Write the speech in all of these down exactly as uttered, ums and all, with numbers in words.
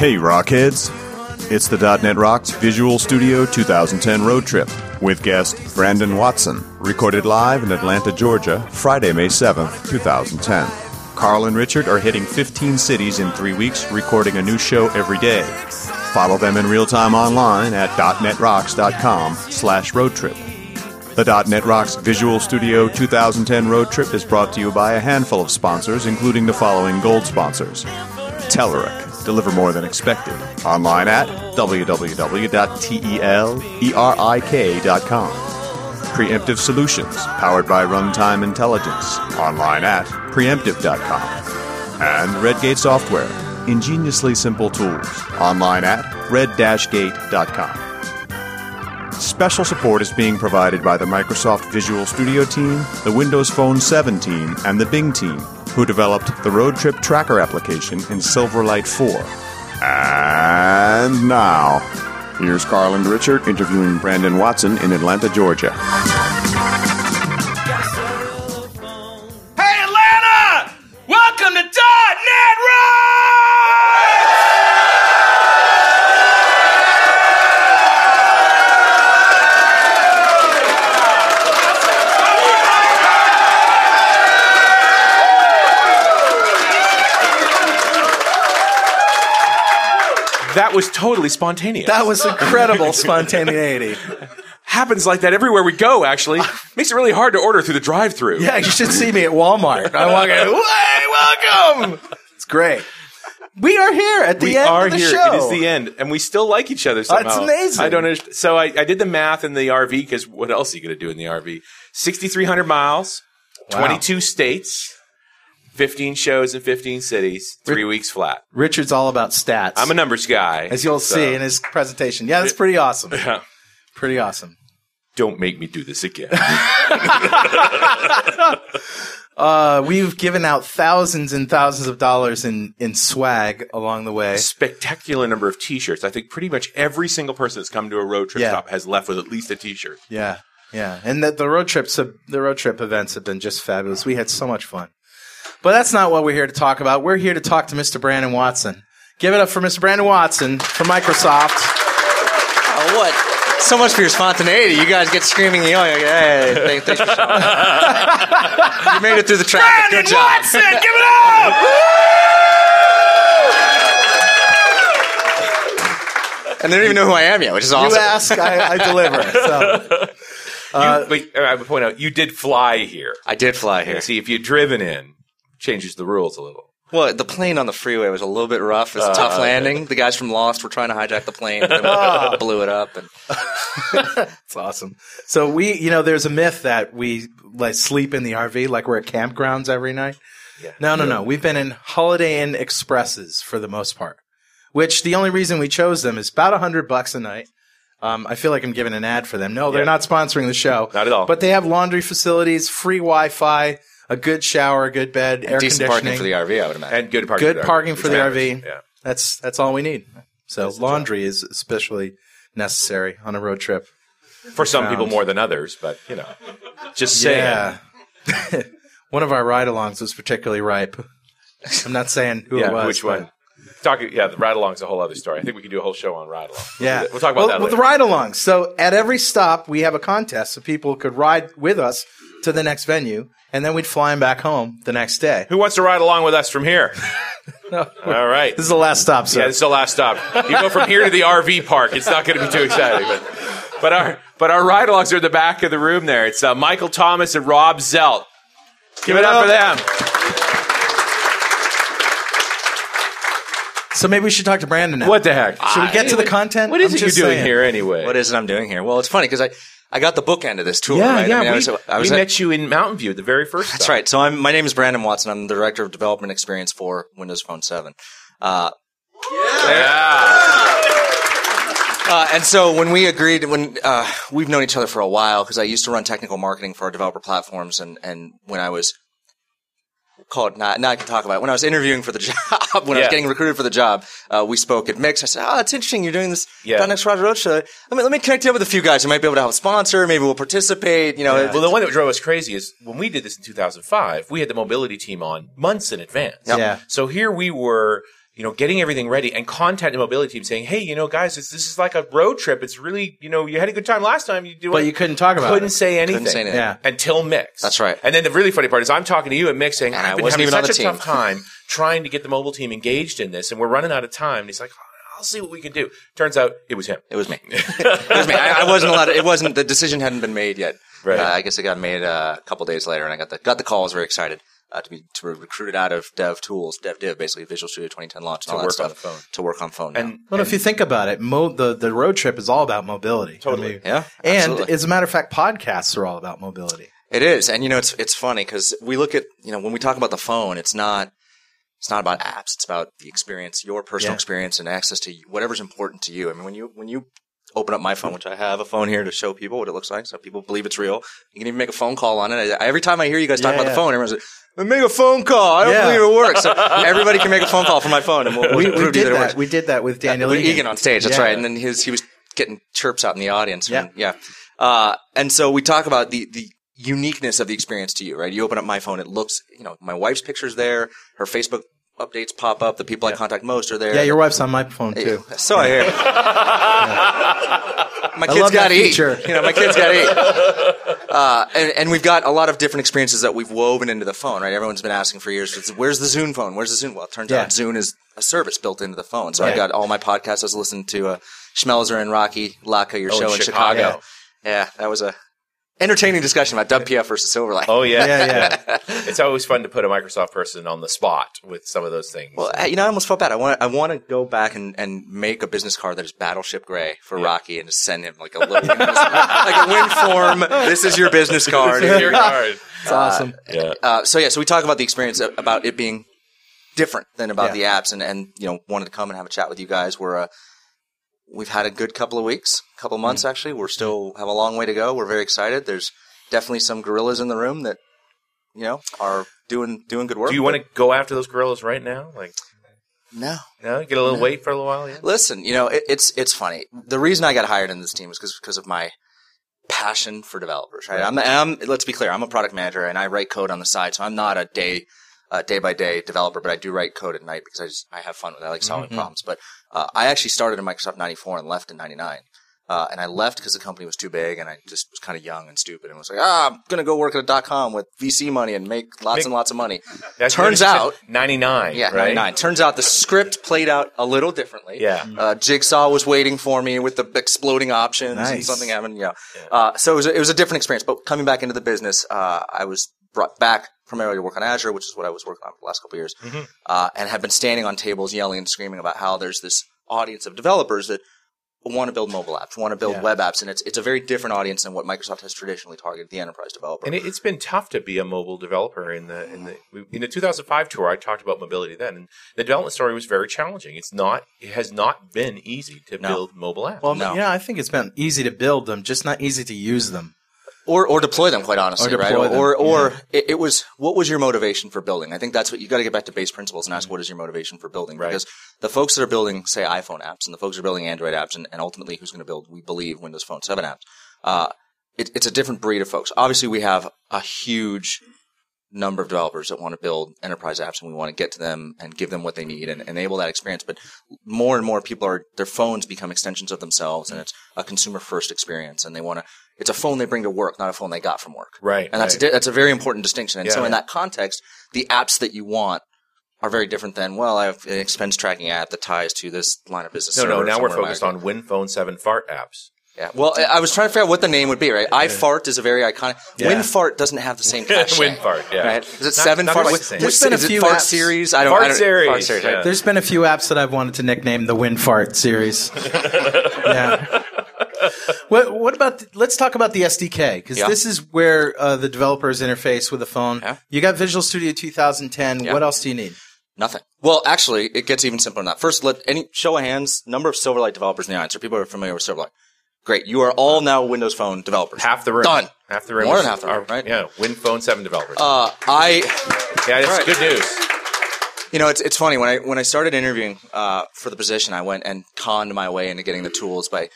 Hey Rockheads, it's the .dot net Rocks Visual Studio twenty ten Road Trip with guest Brandon Watson, recorded live in Atlanta, Georgia, Friday, May seventh, twenty ten. Carl and Richard are hitting fifteen cities in three weeks, recording a new show every day. Follow them in real time online at .dot net rocks dot com slash road trip. The .dot net Rocks Visual Studio twenty ten Road Trip is brought to you by a handful of sponsors, including the following gold sponsors. Telerik. Deliver more than expected. Online at w w w dot telerik dot com. Preemptive Solutions, powered by Runtime Intelligence. Online at preemptive dot com. And Redgate Software, ingeniously simple tools. Online at red dash gate dot com. Special support is being provided by the Microsoft Visual Studio team, the Windows Phone seven team, and the Bing team, who developed the Road Trip Tracker application in Silverlight four. And now, here's Carl and Richard interviewing Brandon Watson in Atlanta, Georgia. Hey, Atlanta! Welcome to .dot net That was totally spontaneous. That was incredible spontaneity. Happens like that everywhere we go, actually. Makes it really hard to order through the drive-thru. Yeah, you should see me at Walmart. I walk in, hey, welcome! It's great. We are here at the we end are of the here. show. It is the end, and we still like each other somehow. That's amazing. I don't understand. So I, I did the math in the R V, because what else are you going to do in the R V? six thousand three hundred miles, wow. twenty-two states. fifteen shows in fifteen cities, three Rich- weeks flat. Richard's all about stats. I'm a numbers guy. As you'll so. see in his presentation. Yeah, that's pretty awesome. Yeah. Pretty awesome. Don't make me do this again. uh, we've given out thousands and thousands of dollars in, in swag along the way. A spectacular number of T-shirts. I think pretty much every single person that's come to a road trip yeah. stop has left with at least a T-shirt. Yeah, yeah. And the, the road trips, the road trip events have been just fabulous. We had so much fun. But that's not what we're here to talk about. We're here to talk to Mister Brandon Watson. Give it up for Mister Brandon Watson from Microsoft. Oh, what? So much for your spontaneity. You guys get screaming in the audience. Hey, thanks for showing up. You made it through the traffic. Brandon Good job. Watson, give it up! And they don't even know who I am yet, which is awesome. You ask, I, I deliver. So. Uh, you, but I would point out, you did fly here. I did fly here. See, if you'd driven in. Changes the rules a little. Well, the plane on the freeway was a little bit rough. It was a tough uh, landing. The guys from Lost were trying to hijack the plane and oh. blew it up. And it's awesome. So we, you know, there's a myth that we like sleep in the R V like we're at campgrounds every night. Yeah. No, no, yeah. no. We've been in Holiday Inn Expresses for the most part, which the only reason we chose them is about one hundred bucks a night. Um, I feel like I'm giving an ad for them. No, they're yeah. not sponsoring the show. Not at all. But they have laundry facilities, free Wi-Fi. A good shower, a good bed, and air decent conditioning. Decent parking for the R V, I would imagine. And good parking good for the parking R V. For the R V. Yeah. That's that's all we need. So that's laundry is especially necessary on a road trip. For some people more than others, but, you know, just saying. Yeah. One of our ride-alongs was particularly ripe. I'm not saying who yeah, it was. Which one? Talking, yeah, the ride-along's a whole other story. I think we can do a whole show on ride-along. Yeah. We'll talk about well, that later. With the ride-alongs. So at every stop, we have a contest so people could ride with us to the next venue. And then we'd fly him back home the next day. Who wants to ride along with us from here? No, all right. This is the last stop, sir. Yeah, this is the last stop. You go from here to the R V park. It's not going to be too exciting. But, but our but our ride-alongs are in the back of the room there. It's uh, Michael Thomas and Rob Zelt. Give it up for them. So maybe we should talk to Brandon now. What the heck? Should we get I, to the content? What is I'm it you're doing saying. here anyway? What is it I'm doing here? Well, it's funny because I, I got the book end of this tour. Yeah, right? yeah. I mean, we I was, I was we at, met you in Mountain View the very first time. That's right. So I'm, my name is Brandon Watson. I'm the Director of Development Experience for Windows Phone seven. Uh, yeah. yeah. Uh, and so when we agreed, when uh, we've known each other for a while, because I used to run technical marketing for our developer platforms, and, and when I was called, now, now I can talk about it, when I was interviewing for the job, when yeah. I was getting recruited for the job, uh, we spoke at Mix. I said, oh, it's interesting, you're doing this yeah. .N E T Rocks show. I mean, let me connect you up with a few guys who might be able to help sponsor, maybe we'll participate. You know, yeah. Well, the one that drove us crazy is when we did this in two thousand five, we had the mobility team on months in advance. Yep. Yeah. So here we were... you know, getting everything ready and contact the mobility team saying, hey, you know, guys, it's, this is like a road trip. It's really, you know, you had a good time last time. You do But it. you couldn't talk about couldn't it. Say couldn't say anything yeah. until Mix. That's right. And then the really funny part is I'm talking to you at Mix saying, I've been having such a tough time trying to get the mobile team engaged in this, and we're running out of time. And he's like, I'll see what we can do. Turns out it was him. It was me. it was me. I, I wasn't allowed to, it wasn't, the decision hadn't been made yet. Right. Uh, I guess it got made uh, a couple days later, and I got the, got the call. I was very excited. Uh, to be to be recruited out of Dev Tools, Dev Div, basically Visual Studio twenty ten launch, and all that stuff to work on phone. And, well, and if you think about it, mo- the the road trip is all about mobility. Totally, I mean, yeah. And absolutely. As a matter of fact, podcasts are all about mobility. It is, and you know, it's it's funny because we look at you know when we talk about the phone, it's not it's not about apps. It's about the experience, your personal yeah. experience, and access to whatever's important to you. I mean, when you when you open up my phone, which I have a phone here to show people what it looks like, so people believe it's real. You can even make a phone call on it. I, every time I hear you guys talk yeah, about yeah. the phone, everyone's like, make a phone call. I don't yeah. believe it works. So everybody can make a phone call from my phone, and we'll, we'll we, prove we did that. It works. We did that with Daniel yeah, Egan. Egan on stage. That's yeah. right. And then his he was getting chirps out in the audience. Yeah, and, yeah. Uh, and so we talk about the the uniqueness of the experience to you, right? You open up my phone, it looks, you know, my wife's picture's there, her Facebook updates pop up. The people yeah. I contact most are there. Yeah, your wife's on my phone too. So I hear. yeah. My kids got to eat. You know, my kids got to eat. Uh, and, and we've got a lot of different experiences that we've woven into the phone, right? Everyone's been asking for years, where's the Zune phone? Where's the Zune? Well, it turns yeah. out Zune is a service built into the phone. So right. I got all my podcasts. I was listening to uh, Schmelzer and Rocky Laka, your oh, show in Chicago. Chicago. Yeah. yeah, that was a... entertaining discussion about W P F versus Silverlight. Oh, yeah. yeah, yeah. It's always fun to put a Microsoft person on the spot with some of those things. Well, you know, I almost felt bad. I want I want to go back and, and make a business card that is Battleship Gray for yeah. Rocky and just send him like a little, like a win form. This is your business card. This is your card. It's uh, awesome. Yeah. Uh, so, yeah, so we talk about the experience, about it being different than about yeah. the apps, and, and, you know, wanted to come and have a chat with you guys. We're uh, We've had a good couple of weeks, couple of months mm-hmm. actually. We're still have a long way to go. We're very excited. There's definitely some gorillas in the room that you know are doing doing good work. Do you want to go after those gorillas right now? Like no, no, get a little no. wait for a little while. Yeah? Listen, you know it, it's it's funny. The reason I got hired in this team is because because of my passion for developers. Right? right. I'm, and I'm let's be clear. I'm a product manager and I write code on the side, so I'm not a day. Uh, day-by-day developer, but I do write code at night because I just I have fun with it. I like solving mm-hmm. problems. But uh, I actually started in Microsoft ninety-four and left in ninety-nine. Uh, and I left because the company was too big and I just was kind of young and stupid and was like, ah, I'm going to go work at a dot-com with V C money and make lots make, and lots of money. That's Turns out – ninety-nine, yeah, right? ninety-nine. Turns out the script played out a little differently. Yeah. Uh, Jigsaw was waiting for me with the exploding options nice. and something happened. Yeah. yeah. Uh, so it was, a, it was a different experience. But coming back into the business, uh, I was brought back primarily to work on Azure, which is what I was working on for the last couple of years, mm-hmm. uh, and have been standing on tables yelling and screaming about how there's this audience of developers that want to build mobile apps, want to build yeah. web apps, and it's it's a very different audience than what Microsoft has traditionally targeted the enterprise developer. And it, it's been tough to be a mobile developer. In the in the in the two thousand five tour, I talked about mobility then, and the development story was very challenging. It's not it has not been easy to no. build mobile apps. Well, no. yeah, I think it's been easy to build them, just not easy to use them. Or or deploy them, quite honestly, or right? Or them. or, or yeah. it, it was what was your motivation for building? I think that's what you got to get back to base principles and ask what is your motivation for building? Right. Because the folks that are building, say, iPhone apps and the folks that are building Android apps and, and ultimately who's going to build, we believe, Windows Phone seven apps, uh, it, it's a different breed of folks. Obviously, we have a huge number of developers that want to build enterprise apps and we want to get to them and give them what they need and enable that experience. But more and more people are – their phones become extensions of themselves and it's a consumer-first experience and they want to – it's a phone they bring to work, not a phone they got from work. Right. And that's, right. A, that's a very important distinction. And yeah, so in yeah. that context, the apps that you want are very different than, well, I have an expense tracking app that ties to this line of business. No, no, now we're focused on Win Phone seven Fart apps. Yeah. Well, I was trying to figure out what the name would be, right? I Fart is a very iconic. Yeah. WinFart doesn't have the same cachet. WinFart, yeah. Right? Is it not, seven not Fart? There's been is a few Fart apps. Series. I don't, Fart I don't, series. Fart series yeah. right? There's been a few apps that I've wanted to nickname the WinFart series. yeah. What, what about the, let's talk about the S D K, because yeah. this is where uh, the developers interface with the phone. Yeah. You got Visual Studio twenty ten. Yeah. What else do you need? Nothing. Well, actually, it gets even simpler than that. First, let any show of hands, number of Silverlight developers in the audience, or people who are familiar with Silverlight. Great. You are all now Windows Phone developers. Half the room. Done. Half the room. More than half the room, right? Yeah. Win Phone seven developers. Uh, I. Yeah, that's right. Good news. You know, it's it's funny. When I when I started interviewing uh, for the position, I went and conned my way into getting the tools by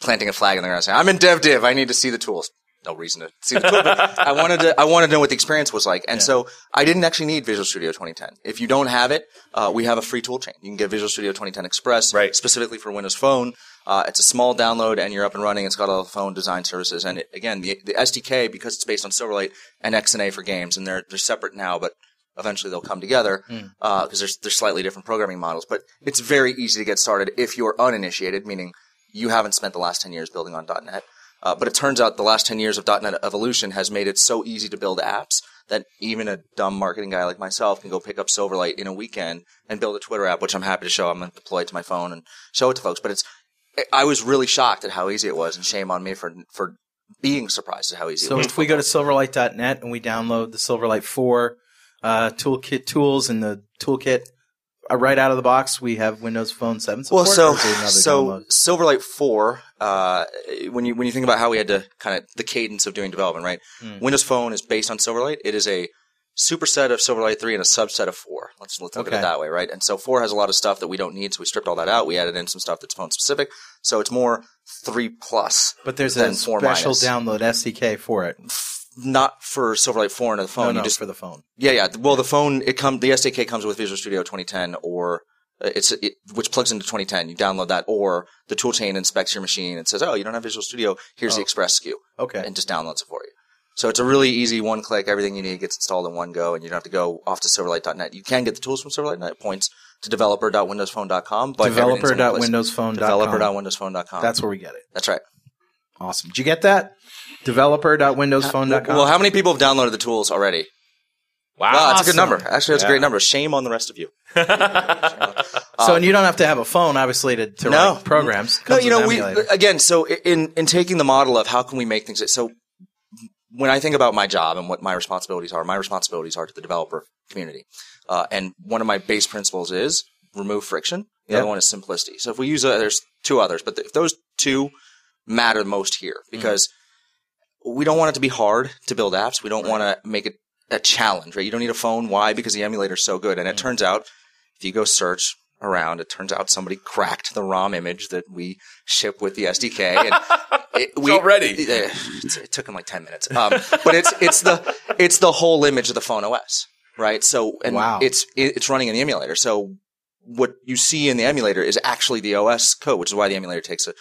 planting a flag in the ground saying, I'm in dev div. I need to see the tools. No reason to see the tool, but I wanted to, I wanted to know what the experience was like. And yeah. so I didn't actually need Visual Studio twenty ten. If you don't have it, uh, we have a free tool chain. You can get Visual Studio twenty ten Express right. specifically for Windows Phone. Uh, it's a small download and you're up and running. It's got all the phone design services. And it, again, the, the S D K, because it's based on Silverlight and X N A for games, and they're, they're separate now, but eventually they'll come together, mm. uh, cause there's, there's slightly different programming models, but it's very easy to get started if you're uninitiated, meaning you haven't spent the last ten years building on .NET. Uh, but it turns out the last ten years of .NET evolution has made it so easy to build apps that even a dumb marketing guy like myself can go pick up Silverlight in a weekend and build a Twitter app, which I'm happy to show. I'm going to deploy it to my phone and show it to folks. But it's, I was really shocked at how easy it was, and shame on me for for being surprised at how easy so it was. So if we go to silverlight dot net and we download the Silverlight four uh, toolkit tools and the toolkit, uh, right out of the box, we have Windows Phone seven support. Well, so so download? Silverlight four. Uh, when you when you think about how we had to kind of the cadence of doing development, right? Mm. Windows Phone is based on Silverlight. It is a superset of Silverlight three and a subset of four. Let's let's look okay. at it that way, right? And so four has a lot of stuff that we don't need, so we stripped all that out. We added in some stuff that's phone specific, so it's more three plus. But there's than a special minus. Download S D K for it. Not for Silverlight four and the phone. No, no, you just for the phone. Yeah, yeah. Well, the phone it come the S D K comes with Visual Studio twenty ten or. It's it, which plugs into twenty ten. You download that, or the toolchain inspects your machine and says, "Oh, you don't have Visual Studio. Here's oh. the Express S K U." Okay, and just downloads it for you. So it's a really easy one-click. Everything you need gets installed in one go, and you don't have to go off to Silverlight dot net. You can get the tools from Silverlight dot net. Points to developer dot windows phone dot com. developer dot windows phone dot com. developer dot windows phone dot com. That's where we get it. That's right. Awesome. Did you get that? developer dot windows phone dot com. Well, how many people have downloaded the tools already? Wow, wow that's awesome. A good number. Actually, that's yeah. a great number. Shame on the rest of you. um, so, and you don't have to have a phone, obviously, to, to no. write programs. No, you know, we again, so in in taking the model of how can we make things – so when I think about my job and what my responsibilities are, my responsibilities are to the developer community. Uh, and one of my base principles is remove friction. The yeah. other one is simplicity. So if we use uh, – there's two others, but if those two matter most here because mm-hmm. we don't want it to be hard to build apps. We don't right. want to make it – a challenge, right? You don't need a phone. Why? Because the emulator is so good. And it turns out, if you go search around, it turns out somebody cracked the ROM image that we ship with the S D K. And it, we, it's already. It, it, it took them like ten minutes. Um, but it's it's the it's the whole image of the phone O S, right? So and wow. it's it, it's running in the emulator. So what you see in the emulator is actually the O S code, which is why the emulator takes a,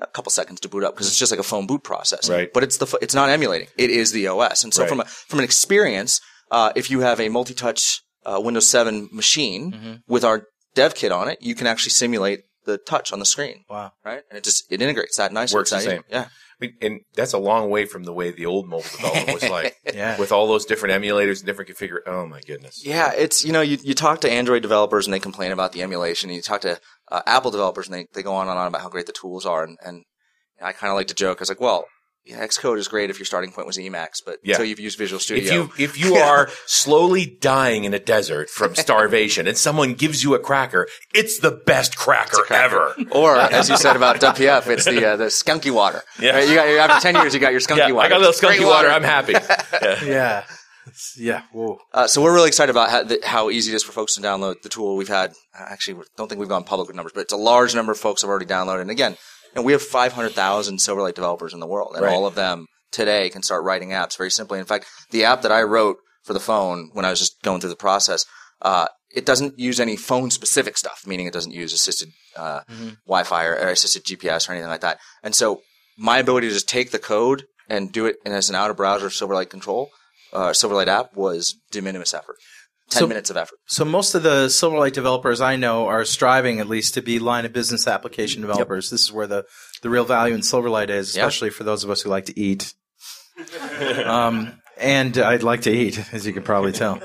a couple seconds to boot up because it's just like a phone boot process. Right. But it's the it's not emulating. It is the O S. And so right. from a, from an experience, uh, if you have a multi-touch uh, Windows seven machine mm-hmm. with our dev kit on it, you can actually simulate the touch on the screen. Wow. Right? And it just it integrates that nicely. Works the same. Yeah. I mean, and that's a long way from the way the old mobile development was like yeah. with all those different emulators and different configure. Oh, my goodness. Yeah. It's, you know, you, you talk to Android developers and they complain about the emulation, and you talk to uh, Apple developers and they, they go on and on about how great the tools are. And, and I kind of like to joke. I was like, well, yeah, Xcode is great if your starting point was Emacs, but yeah. until you've used Visual Studio. If you, if you are slowly dying in a desert from starvation and someone gives you a cracker, it's the best cracker, it's a cracker. ever. Or, as you said about W P F, it's the uh, the skunky water. Yeah. Right? You got, after ten years, you got your skunky yeah, water. I got a little skunky water. water. I'm happy. Yeah. yeah. Yeah. Whoa. Uh, so we're really excited about how, the, how easy it is for folks to download the tool. We've had – actually, I don't think we've gone public with numbers, but it's a large number of folks have already downloaded. And again, and we have five hundred thousand Silverlight developers in the world, and right. all of them today can start writing apps very simply. In fact, the app that I wrote for the phone when I was just going through the process, uh, it doesn't use any phone-specific stuff, meaning it doesn't use assisted uh, mm-hmm. Wi-Fi or, or assisted G P S or anything like that. And so my ability to just take the code and do it as an out-of-browser Silverlight control, uh, Silverlight app was de minimis effort. Ten so, minutes of effort. So most of the Silverlight developers I know are striving, at least, to be line of business application developers. Yep. This is where the the real value in Silverlight is, especially yep. for those of us who like to eat. um, and I'd like to eat, as you can probably tell.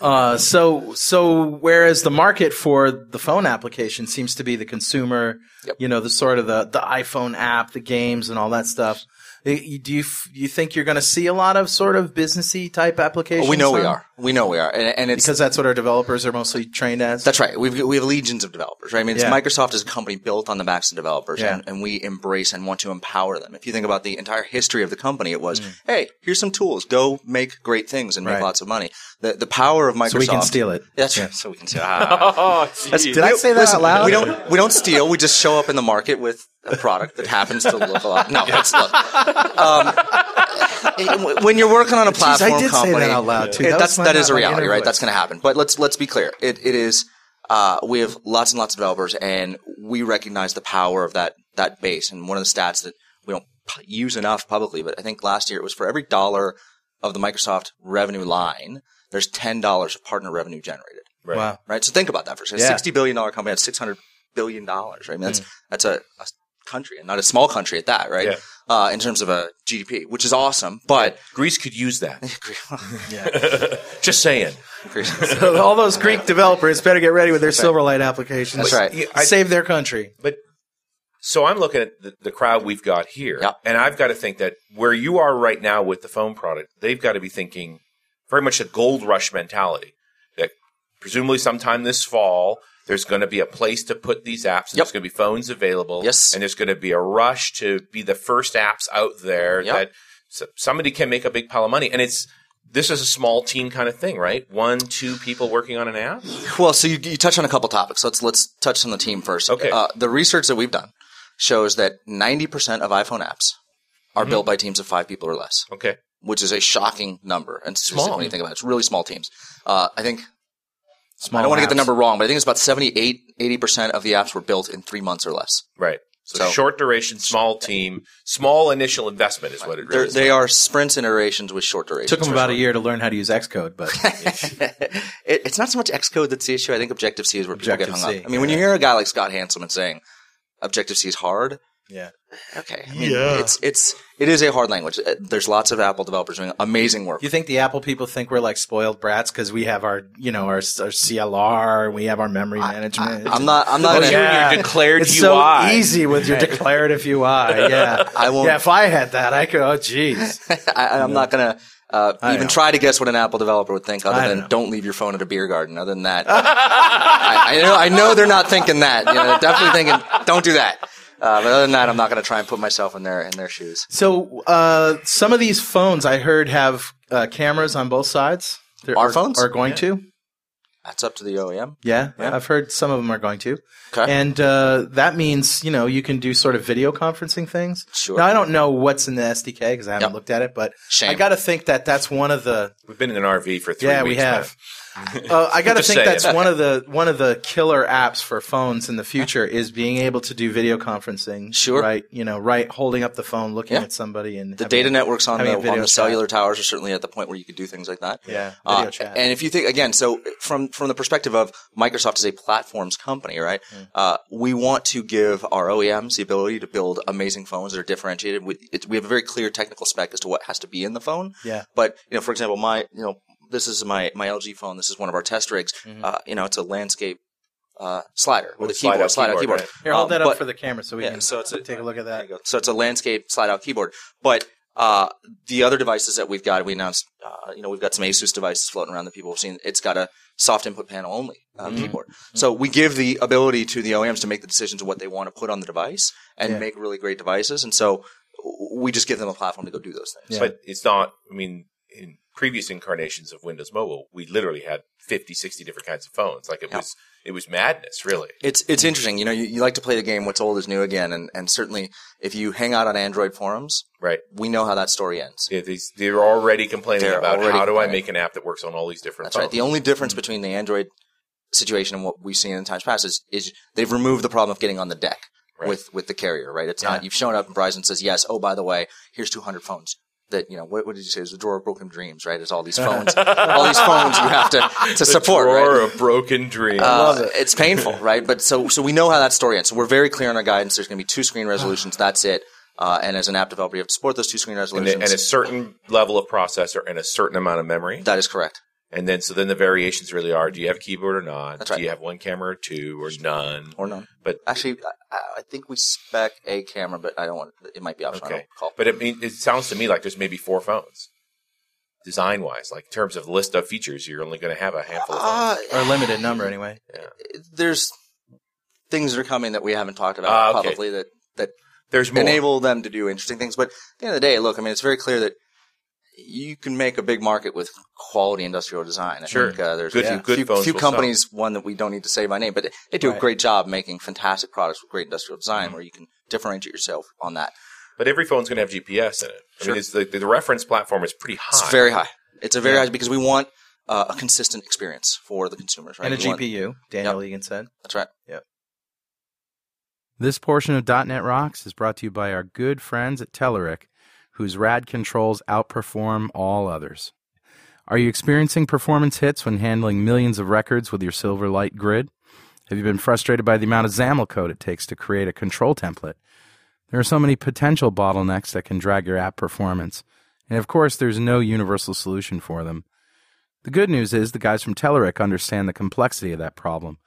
Uh, so, so whereas the market for the phone application seems to be the consumer, yep. you know, the sort of the, the iPhone app, the games, and all that stuff. Do you you think you're going to see a lot of sort of businessy type applications? Well, we know then? we are. We know we are, and, and it's because that's what our developers are mostly trained as. That's right. We've we have legions of developers, right? I mean, yeah. Microsoft is a company built on the backs of developers, yeah. and, and we embrace and want to empower them. If you think about the entire history of the company, it was, mm. hey, here's some tools. Go make great things and make right. lots of money. The the power of Microsoft. So we can steal it. That's yeah. right. So we can steal. Ah. oh, that's, did we, I say that listen, out loud? We don't we don't steal. We just show up in the market with a product that happens to look a lot. No, that's look. Um, when you're working on a platform Jeez, I did company, say that out loud too. That that's that is a reality, right? That's going to happen. But let's let's be clear. It it is. Uh, we have lots and lots of developers, and we recognize the power of that that base. And one of the stats that we don't use enough publicly, but I think last year it was for every dollar of the Microsoft revenue line, there's ten dollars of partner revenue generated. Right. Wow. Right. So think about that for a second. Yeah. Sixty billion dollar company that's six hundred billion dollars. Right. I mean, that's mm. that's a, a country and not a small country at that, right? Yeah. Uh, in terms of a G D P, which is awesome, but Greece could use that. yeah. Just saying. So all those Greek developers better get ready with their That's Silverlight right. applications. That's right. I, Save their country. But so I'm looking at the, the crowd we've got here, yep. and I've got to think that where you are right now with the phone product, they've got to be thinking very much a gold rush mentality. That presumably sometime this fall, there's going to be a place to put these apps. And yep. There's going to be phones available. Yes. And there's going to be a rush to be the first apps out there yep. that somebody can make a big pile of money. And it's this is a small team kind of thing, right? One, two people working on an app? Well, so you, you touch on a couple topics. Let's let's touch on the team first. Okay. Uh, the research that we've done shows that ninety percent of iPhone apps are mm-hmm. built by teams of five people or less. Okay. Which is a shocking number. And small. When you think about it, it's really small teams. Uh, I think... Small I don't want to get the number wrong, but I think it's about seventy-eight, eighty percent of the apps were built in three months or less. Right. So, so short duration, small team, small initial investment is what it really is. They are sprints and iterations with short durations. It took them about a year to learn how to use Xcode, but it, it's not so much Xcode that's the issue. I think Objective-C is where people get hung up. I mean, yeah. when you hear a guy like Scott Hanselman saying Objective-C is hard, yeah. Okay. I mean, yeah. It's it's it is a hard language. There's lots of Apple developers doing amazing work. You think the Apple people think we're like spoiled brats because we have our you know our, our C L R, we have our memory I, management. I, I'm not. I'm not. Oh, gonna, yeah. Your declared it's U I. So easy with your declarative U I. Yeah. I won't. Yeah. If I had that, I could. Oh, geez. I, I'm yeah. not gonna. Uh, even know. try to guess what an Apple developer would think, other than know. don't leave your phone at a beer garden. Other than that, I, I know I know they're not thinking that. You know, they're definitely thinking don't do that. Uh, but other than that, I'm not going to try and put myself in their in their shoes. So uh, some of these phones I heard have uh, cameras on both sides. They're, Our phones are going yeah. to. That's up to the O E M. Yeah, yeah, I've heard some of them are going to. Okay. And uh, that means, you know, you can do sort of video conferencing things. Sure. Now, I don't know what's in the S D K because I haven't yep. looked at it, but Shame. I got to think that that's one of the – We've been in an R V for three yeah, weeks. Yeah, we have. uh, I got to think saying. that's one of the one of the killer apps for phones in the future is being able to do video conferencing. Sure. Right, you know, right, holding up the phone, looking yeah. at somebody. and The data a, networks on the, on the cellular towers are certainly at the point where you could do things like that. Yeah, video uh, chat. And if you think – again, so from – From the perspective of Microsoft as a platforms company, right? Mm. Uh, we want to give our O E Ms the ability to build amazing phones that are differentiated. We, it, we have a very clear technical spec as to what has to be in the phone. Yeah. But you know, for example, my you know this is my my L G phone. This is one of our test rigs. Mm-hmm. Uh, you know, it's a landscape uh, slider with, with a slide keyboard, slide out keyboard. Right. Here, hold um, that up but, for the camera so we yeah, can so it's a, take a look at that. So it's a landscape slide out keyboard, but. Uh, the other devices that we've got, we announced, uh, you know, we've got some Asus devices floating around that people have seen. It's got a soft input panel only uh, mm-hmm. keyboard. Mm-hmm. So we give the ability to the O E Ms to make the decisions of what they want to put on the device and yeah. make really great devices. And so we just give them a platform to go do those things. Yeah. But it's not, I mean, in previous incarnations of Windows Mobile, we literally had fifty, sixty different kinds of phones. Like it yeah. was, it was madness, really. It's, it's interesting. You know, you, you like to play the game, what's old is new again. And, and certainly if you hang out on Android forums, right, we know how that story ends. Yeah, these, they're already complaining they're about already how do I make an app that works on all these different That's phones. That's right. The only difference mm-hmm. between the Android situation and what we've seen in times past is, is they've removed the problem of getting on the deck right. with, with the carrier, right? It's yeah. not, you've shown up and Verizon says, yes, oh, by the way, here's two hundred phones. that, you know, what, what did you say? It's the drawer of broken dreams, right? It's all these phones, all these phones you have to, to the support, drawer right? drawer of broken dreams. Uh, it. It's painful, right? But so, so we know how that story ends. So we're very clear on our guidance. There's going to be two screen resolutions. That's it. Uh, and as an app developer, you have to support those two screen resolutions. And, and a certain level of processor and a certain amount of memory. That is correct. And then, so then the variations really are, do you have a keyboard or not? That's right. Do you have one camera or two or none? Or none. But actually, I, I think we spec a camera, but I don't want, it might be optional. Okay. I don't recall. But it, mean, it sounds to me like there's maybe four phones. Design wise, like in terms of list of features, you're only going to have a handful of phones. Uh, or a limited number anyway. Yeah. There's things that are coming that we haven't talked about uh, okay. probably that, that there's more. Enable them to do interesting things. But at the end of the day, look, I mean, it's very clear that you can make a big market with quality industrial design. I sure. think uh, there's good, a few, yeah. few, few, few companies, sell. one that we don't need to say by name, but they do right. a great job making fantastic products with great industrial design mm-hmm. where you can differentiate yourself on that. But every phone's going to have G P S in it. I sure. mean, it's the, the reference platform is pretty high. It's very high. It's a very yeah. high because we want uh, a consistent experience for the consumers. Right? And a we G P U, want, Daniel yep. Egan said. That's right. Yep. This portion of .dot net Rocks is brought to you by our good friends at Telerik, whose rad controls outperform all others. Are you experiencing performance hits when handling millions of records with your Silverlight grid? Have you been frustrated by the amount of XAML code it takes to create a control template? There are so many potential bottlenecks that can drag your app performance, and of course, there's no universal solution for them. The good news is the guys from Telerik understand the complexity of that problem.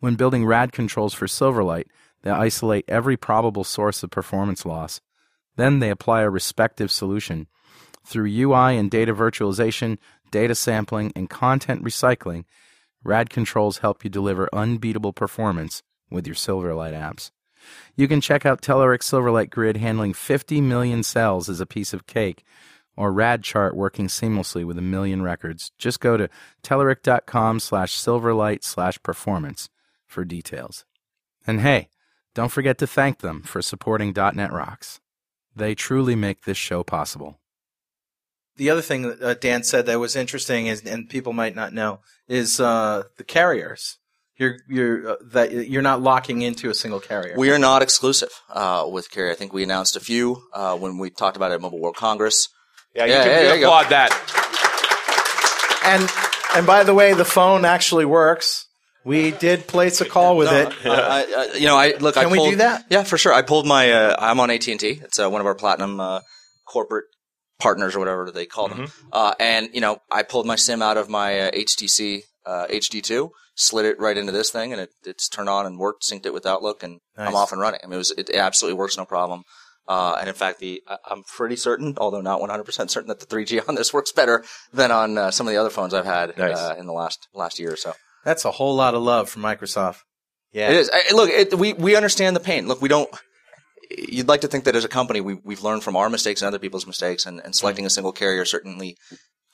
When building rad controls for Silverlight, they isolate every probable source of performance loss. Then they apply a respective solution. Through U I and data virtualization, data sampling, and content recycling, rad controls help you deliver unbeatable performance with your Silverlight apps. You can check out Telerik Silverlight Grid handling fifty million cells as a piece of cake, or rad chart working seamlessly with a million records. Just go to telerik.com slash silverlight slash performance for details. And hey, don't forget to thank them for supporting .dot net Rocks. They truly make this show possible. The other thing that uh, Dan said that was interesting is, and people might not know, is uh, the carriers. You're you're uh, that you're not locking into a single carrier. We are not exclusive uh, with carrier. I think we announced a few uh, when we talked about it at Mobile World Congress. Yeah, you yeah, can yeah, applaud you that. And and by the way, the phone actually works. We did place a call with no, it. Uh, I, I, you know, I look. Can I pulled, we do that? Yeah, for sure. I pulled my. Uh, I'm on A T and T. It's uh, one of our platinum uh, corporate partners or whatever they call mm-hmm. them. Uh, and you know, I pulled my SIM out of my uh, H T C uh, H D two, slid it right into this thing, and it, it's turned on and worked. Synced it with Outlook, and nice. I'm off and running. I mean, it was it absolutely works, no problem. Uh, and in fact, the I'm pretty certain, although not one hundred percent certain, that the three G on this works better than on uh, some of the other phones I've had nice. uh, in the last last year or so. That's a whole lot of love from Microsoft. Yeah, it is. I, look, it, we we understand the pain. Look, we don't. You'd like to think that as a company, we we've learned from our mistakes and other people's mistakes, and, and selecting a single carrier certainly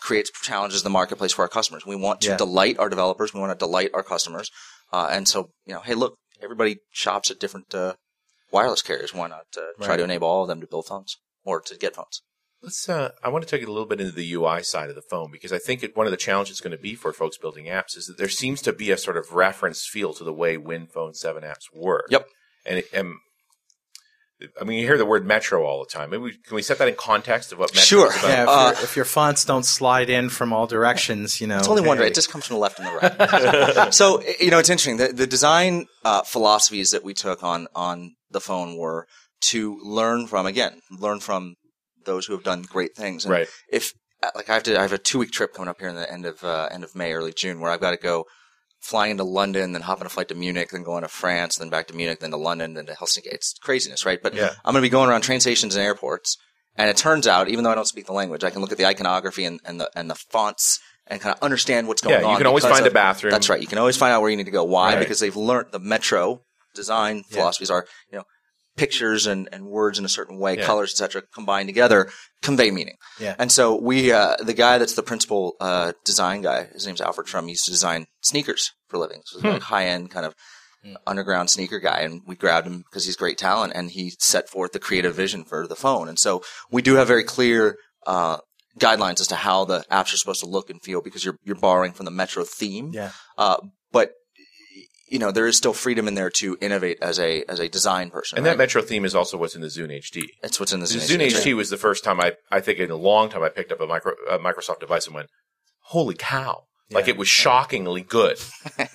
creates challenges in the marketplace for our customers. We want to yeah. delight our developers. We want to delight our customers, uh, and so you know, hey, look, everybody shops at different uh, wireless carriers. Why not uh, right. try to enable all of them to build phones or to get phones? Let's. Uh, I want to take it a little bit into the U I side of the phone because I think it, one of the challenges going to be for folks building apps is that there seems to be a sort of reference feel to the way Win Phone seven apps work. Yep. And, it, and I mean, you hear the word Metro all the time. Maybe we, can we set that in context of what Metro sure. is about? Yeah, if, uh, if your fonts don't slide in from all directions, you know. It's only hey. one way. It just comes from the left and the right. So, you know, it's interesting. The, the design uh, philosophies that we took on on the phone were to learn from, again, learn from those who have done great things. And right. If like I have to, I have a two week trip coming up here in the end of uh, end of May, early June, where I've got to go flying into London, then hop on a flight to Munich, then going to France, then back to Munich, then to London, then to Helsinki. It's craziness, right? But yeah. I'm going to be going around train stations and airports, and it turns out, even though I don't speak the language, I can look at the iconography and, and the and the fonts and kind of understand what's going yeah, on. Yeah, you can always find of, a bathroom. That's right. You can always find out where you need to go. Why? Right. Because they've learned the Metro design yeah. philosophies are, you know, pictures and, and words in a certain way, yeah. colors, et cetera, combined together, convey meaning. Yeah. And so we, uh, the guy that's the principal uh, design guy, his name's Alfred Trum, he used to design sneakers for a living. So he was hmm. a high-end kind of hmm. underground sneaker guy, and we grabbed him because he's great talent, and he set forth the creative vision for the phone. And so we do have very clear uh, guidelines as to how the apps are supposed to look and feel because you're you're borrowing from the Metro theme. Yeah. Uh, but you know, there is still freedom in there to innovate as a as a design person. And right? That Metro theme is also what's in the Zune H D. That's what's in the, the Zune, Zune H D. Zune H D was the first time I I think in a long time I picked up a, micro, a Microsoft device and went, holy cow. Yeah. Like it was shockingly good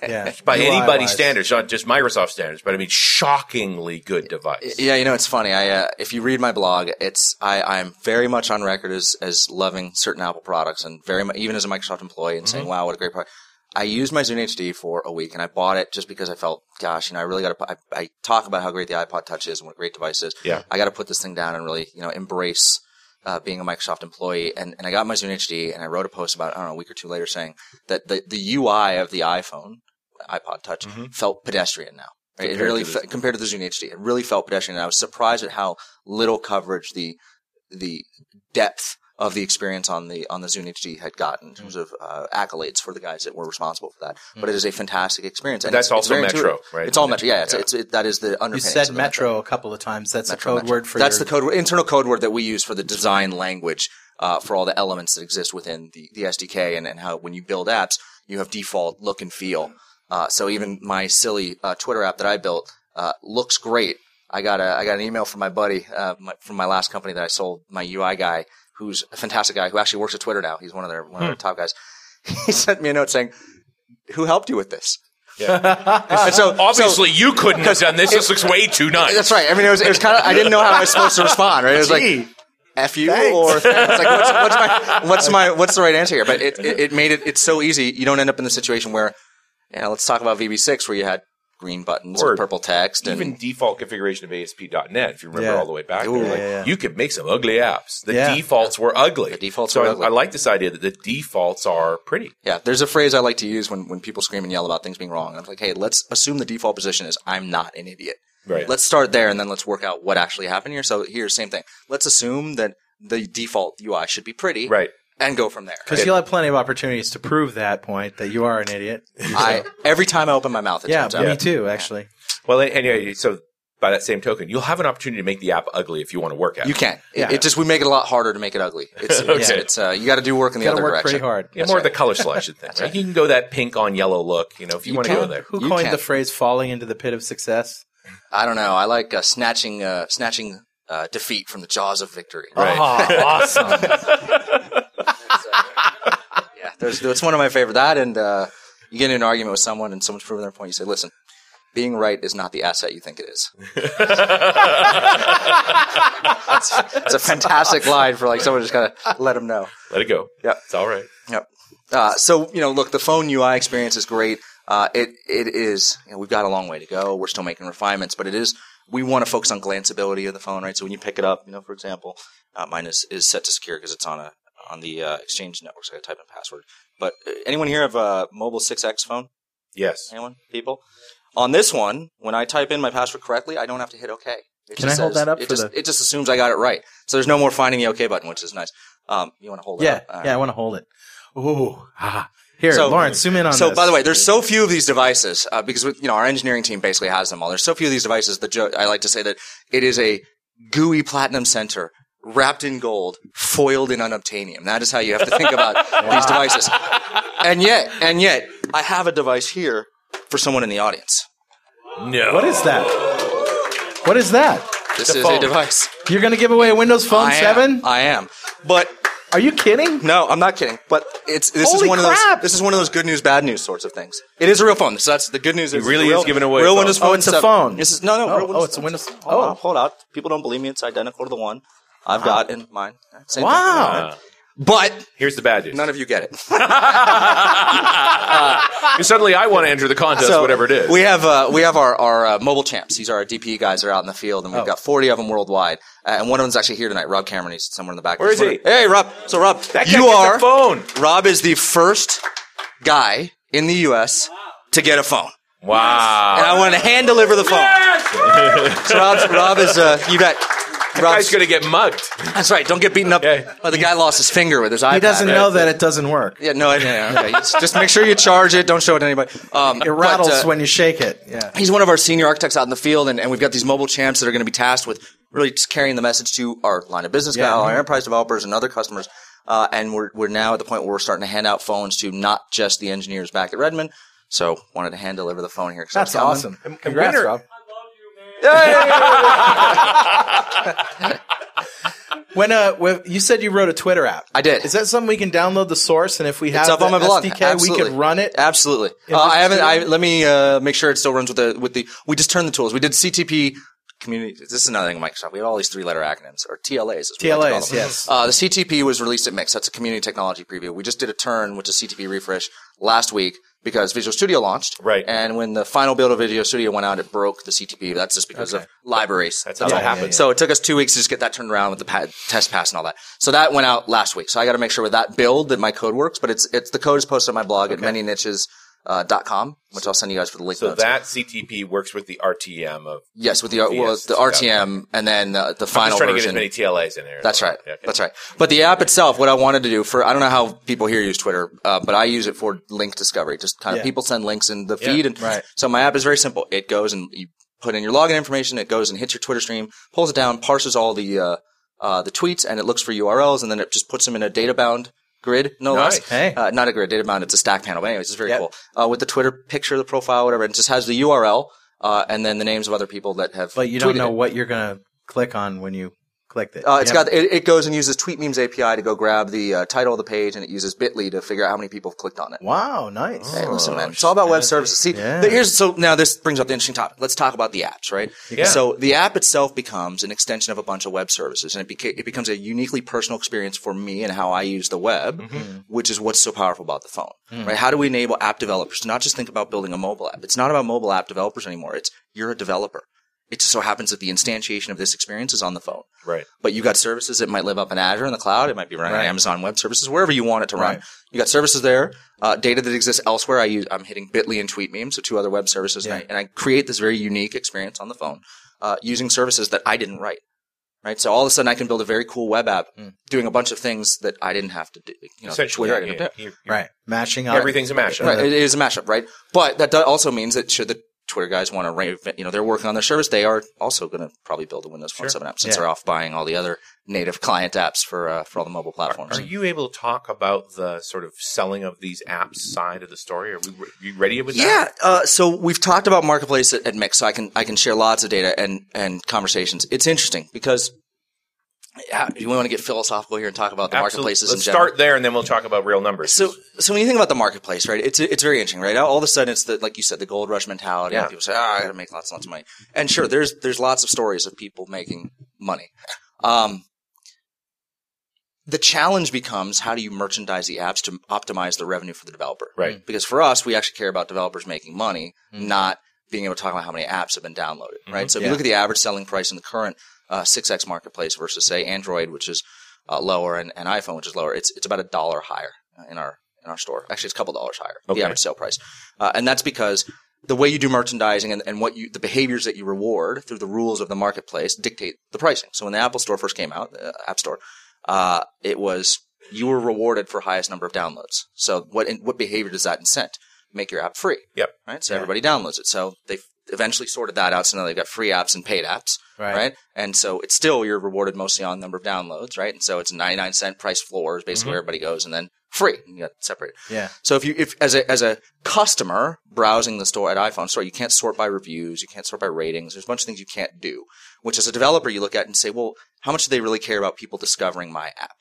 yeah. by anybody's standards, not just Microsoft standards, but I mean shockingly good device. Yeah, you know, it's funny. I uh, if you read my blog, it's I, I'm very much on record as, as loving certain Apple products and very much, even as a Microsoft employee and mm-hmm. saying, wow, what a great product. I used my Zune H D for a week and I bought it just because I felt, gosh, you know, I really got to – I talk about how great the iPod Touch is and what a great device is. Yeah. I got to put this thing down and really, you know, embrace – Uh, being a Microsoft employee, and, and I got my Zune H D, and I wrote a post about, I don't know, a week or two later saying that the, the U I of the iPhone, iPod Touch, mm-hmm. felt pedestrian now. Right? It really, to fe- compared to the Zune H D, it really felt pedestrian. And I was surprised at how little coverage the the depth of the experience on the on the Zune H D had gotten in terms mm-hmm. of uh, accolades for the guys that were responsible for that. Mm-hmm. But it is a fantastic experience. And that's it's, also it's Metro, intuitive. Right? It's all Metro. Yeah, it's, yeah. It's, it, that is the underpinning. You said Metro, Metro a couple of times. That's Metro, the code Metro. Word for that's your... the code internal code word that we use for the design language uh, for all the elements that exist within the, the S D K and, and how when you build apps, you have default look and feel. Uh, so even my silly uh, Twitter app that I built uh, looks great. I got a I got an email from my buddy uh, my, from my last company that I sold, my U I guy, who's a fantastic guy who actually works at Twitter now. He's one of their one of their hmm. top guys. He sent me a note saying, "Who helped you with this?" Yeah. And so obviously so, you couldn't have done this. It, this looks way too nice. That's right. I mean, it was it was kind of I didn't know how I was supposed to respond. Right? It was Gee. like. F you Thanks. or thanks. Like, what's, what's my what's my what's the right answer here? But it, it, it made it it's so easy. You don't end up in the situation where, you know, let's talk about V B six where you had green buttons or and purple text, even and default configuration of A S P dot net. If you remember yeah. all the way back, Ooh, there, yeah, like, yeah. you could make some ugly apps. The yeah. defaults were ugly. The defaults so were I, ugly. I like this idea that the defaults are pretty. Yeah, there's a phrase I like to use when when people scream and yell about things being wrong. And I'm like, hey, let's assume the default position is I'm not an idiot. Right. Let's start there and then let's work out what actually happened here. So here's same thing. Let's assume that the default U I should be pretty, right, and go from there. Because you'll have plenty of opportunities to prove that point that you are an idiot. I, every time I open my mouth, it yeah, turns out. Yeah, me too, actually. Well, anyway, so by that same token, you'll have an opportunity to make the app ugly if you want to work at it. You can. Yeah. It, it just we make it a lot harder to make it ugly. It's, okay. it's, it's uh, you got to do work in the other direction. Pretty hard. Yeah, more right. the color selection thing. Right? Right. You can go that pink on yellow look. You know, if you, you want to go there. Who you coined can. the phrase "falling into the pit of success"? I don't know. I like uh, snatching, uh, snatching uh, defeat from the jaws of victory. Right. Oh, awesome. Yeah, there's, it's one of my favorite. That and uh, you get in an argument with someone and someone's proving their point. You say, listen, being right is not the asset you think it is. It's a fantastic line for like someone just got to let them know. Let it go. Yep. It's all right. Yep. Uh, so, you know, look, the phone U I experience is great. Uh, it It is you – know, we've got a long way to go. We're still making refinements, but it is – we want to focus on glanceability of the phone, right? So when you pick it up, you know, for example, uh, mine is, is set to secure because it's on a – on the uh, Exchange network, so I got to type in password. But uh, anyone here have a mobile six X phone? Yes. Anyone? People? On this one, when I type in my password correctly, I don't have to hit OK. It Can I hold says, that up? It, for just, the... it just assumes I got it right. So there's no more finding the OK button, which is nice. Um, you want to hold it yeah, up? Yeah, yeah, right. I want to hold it. Ooh. Ah. Here, so, Lawrence, zoom in on so, this. So, by the way, there's so few of these devices uh, because you know our engineering team basically has them all. There's so few of these devices that jo- I like to say that it is a G U I platinum center wrapped in gold, foiled in unobtainium. That is how you have to think about wow. these devices. And yet, and yet, I have a device here for someone in the audience. No. What is that? What is that? This the is phone. a device. You're going to give away a Windows Phone seven? I am. But are you kidding? No, I'm not kidding. But it's this Holy is one crap. of those. This is one of those good news, bad news sorts of things. It is a real phone. So that's the good news. It really real, is giving away. Real Windows Phone. Oh, it's a phone. This is no, no. Oh, real Windows oh it's a Windows. Phone. Oh, hold out. People don't believe me. It's identical to the one I've wow. got in mine. Same wow. Thing. But here's the bad news. None of you get it. uh, suddenly I want to enter the contest, so whatever it is. We have uh, we have our, our uh, mobile champs. These are our D P E guys that are out in the field, and we've oh. got forty of them worldwide. Uh, and one of them's actually here tonight, Rob Cameron. He's somewhere in the back. Where is he? Hey, Rob. So, Rob, that guy you gets are. A phone. Rob is the first guy in the U S to get a phone. Wow. Yes. And I want to hand deliver the phone. Yes! So, Rob, Rob is, uh, you got. That Rob's, guy's going to get mugged. That's right. Don't get beaten up. Okay. Oh, the guy lost his finger with his iPad. He doesn't know right? that it doesn't work. Yeah, no, I don't know. Okay. Just make sure you charge it. Don't show it to anybody. Um, it rattles but, uh, when you shake it. Yeah. He's one of our senior architects out in the field, and, and we've got these mobile champs that are going to be tasked with really just carrying the message to our line of business, yeah, guy, mm-hmm. our enterprise developers, and other customers. Uh, and we're we're now at the point where we're starting to hand out phones to not just the engineers back at Redmond, So wanted to hand deliver the phone here. That's awesome. Congrats, Winter. Rob. I love you, man. When uh, when you said you wrote a Twitter app, I did. Is that something we can download the source, and if we have it's up the on my blog. S D K, absolutely. We could run it? Absolutely. Uh, I haven't. I, let me uh, make sure it still runs with the with the. We just turned the tools. We did C T P community. This is another thing, Microsoft. We have all these three letter acronyms or T L As. T L As, yes. Uh, the C T P was released at Mix. That's a community technology preview. We just did a turn, which is C T P refresh last week. Because Visual Studio launched. Right. And when the final build of Visual Studio went out, it broke the C T P. That's just because okay. of libraries. That's how yeah, that happened. Yeah, yeah. So it took us two weeks to just get that turned around with the pa- test pass and all that. So that went out last week. So I got to make sure with that build that my code works. But it's, it's, the code is posted on my blog okay. at many niches dot com, which I'll send you guys for the link. So notes. That C T P works with the R T M of yes, with the well, the R T M, and then uh, the I'm final. Just trying version. to get as many T L As in there. That's right. Okay. That's right. But the app itself, what I wanted to do for I don't know how people here use Twitter, uh, but I use it for link discovery. Just kind of yeah. people send links in the feed, yeah, and right. so my app is very simple. It goes and you put in your login information. It goes and hits your Twitter stream, pulls it down, parses all the uh, uh, the tweets, and it looks for U R Ls, and then it just puts them in a data bound. Grid, no nice. less. Hey. Uh, not a grid, data bound. It's a stack panel. But anyways, it's very yep. cool. Uh, with the Twitter picture, the profile, whatever. It just has the U R L uh, and then the names of other people that have tweeted it. But you don't know it. what you're going to click on when you click it. Uh, it's got, it, it goes and uses TweetMemes A P I to go grab the uh, title of the page, and it uses bit dot l y to figure out how many people have clicked on it. Wow, nice. Hey, listen, man. It's all about web services. See, yeah. here's, so now this brings up the interesting topic. Let's talk about the apps, right? Yeah. So the app itself becomes an extension of a bunch of web services, and it, beca- it becomes a uniquely personal experience for me and how I use the web, mm-hmm. which is what's so powerful about the phone, mm-hmm. right? How do we enable app developers to not just think about building a mobile app? It's not about mobile app developers anymore. It's you're a developer. It just so happens that the instantiation of this experience is on the phone. Right. But you got services that might live up in Azure in the cloud. It might be running right. on Amazon Web Services, wherever you want it to run. Right. You got services there, uh, data that exists elsewhere. I use, I'm hitting bit dot l y and TweetMeme, so two other web services, yeah. and, I, and I create this very unique experience on the phone uh, using services that I didn't write. Right. So all of a sudden I can build a very cool web app mm. doing a bunch of things that I didn't have to do. You know, Essentially, Twitter, yeah, yeah, yeah. You're, right. Matching up. Everything's a mashup. Right. It is a mashup, right? But that do- also means that should the Twitter guys want to, you know, they're working on their service. They are also going to probably build a Windows Phone sure. seven app since yeah. they're off buying all the other native client apps for uh, for all the mobile platforms. Are, are you able to talk about the sort of selling of these apps side of the story? Are we are you ready with that? Yeah. Uh, so we've talked about Marketplace at, at Mix, so I can I can share lots of data and and conversations. It's interesting because. Yeah, you want to get philosophical here and talk about the Absolutely. marketplaces Let's in general. Let's start there, and then we'll talk about real numbers. So, so when you think about the marketplace, right? It's it's very interesting, right? All of a sudden, it's the like you said, the gold rush mentality. Yeah. People say, "Ah, oh, I got to make lots and lots of money." And sure, there's there's lots of stories of people making money. Um, the challenge becomes how do you merchandise the apps to optimize the revenue for the developer? Right. Because for us, we actually care about developers making money, mm-hmm. not being able to talk about how many apps have been downloaded. Right. Mm-hmm. So if yeah. you look at the average selling price in the current Uh, six X marketplace versus say Android, which is uh, lower, and, and iPhone, which is lower. It's it's about a dollar higher in our in our store. Actually, it's a couple dollars higher. Okay. The average sale price, uh, and that's because the way you do merchandising and, and what you the behaviors that you reward through the rules of the marketplace dictate the pricing. So when the Apple Store first came out, the App Store, uh, it was you were rewarded for highest number of downloads. So what in, what behavior does that incent? Make your app free. Yep. Right. So yeah. everybody downloads it. So they. Eventually sorted that out, so now they've got free apps and paid apps, right. right? And so it's still you're rewarded mostly on number of downloads, right? And so it's a ninety-nine cent price floor is basically mm-hmm. where everybody goes, and then free, and you got separated. Yeah. So if you if as a as a customer browsing the store at iPhone store, you can't sort by reviews, you can't sort by ratings. There's a bunch of things you can't do. Which as a developer, you look at and say, well, how much do they really care about people discovering my app?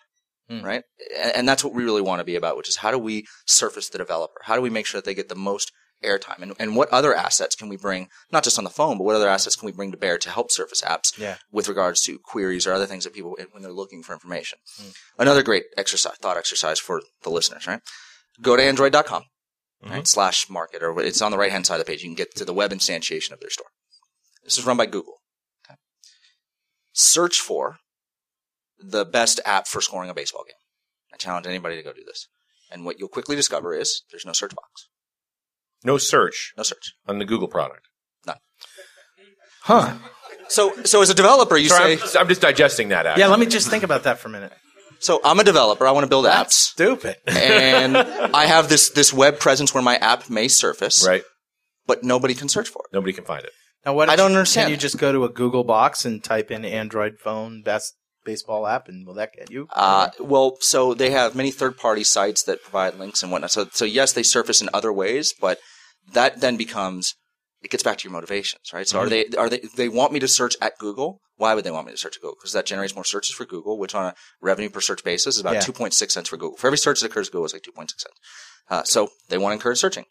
Mm. Right? And, and that's what we really want to be about, which is how do we surface the developer? How do we make sure that they get the most airtime and, and what other assets can we bring, not just on the phone, but what other assets can we bring to bear to help surface apps yeah. with regards to queries or other things that people, when they're looking for information. Mm. Another great exercise, thought exercise for the listeners, right? Go to android dot com, mm-hmm. right, slash market, or it's on the right-hand side of the page. You can get to the web instantiation of their store. This is run by Google. Okay. Search for the best app for scoring a baseball game. I challenge anybody to go do this. And what you'll quickly discover is there's no search box. No search. No search. On the Google product. No. Huh. So so as a developer, you Sorry, say... I'm, I'm just digesting that, actually. Yeah, let me just think about that for a minute. So I'm a developer. I want to build That's apps. stupid. And I have this, this web presence where my app may surface. Right. But nobody can search for it. Nobody can find it. Now, what I don't understand. Can you just go to a Google box and type in Android phone best baseball app, and will that get you? Uh, well, so they have many third-party sites that provide links and whatnot. So, so yes, they surface in other ways, but that then becomes, it gets back to your motivations, right? So are they, are they, they want me to search at Google. Why would they want me to search at Google? Because that generates more searches for Google, which on a revenue per search basis is about yeah. two point six cents for Google. For every search that occurs, Google is like two point six cents. Uh, so they want to encourage searching.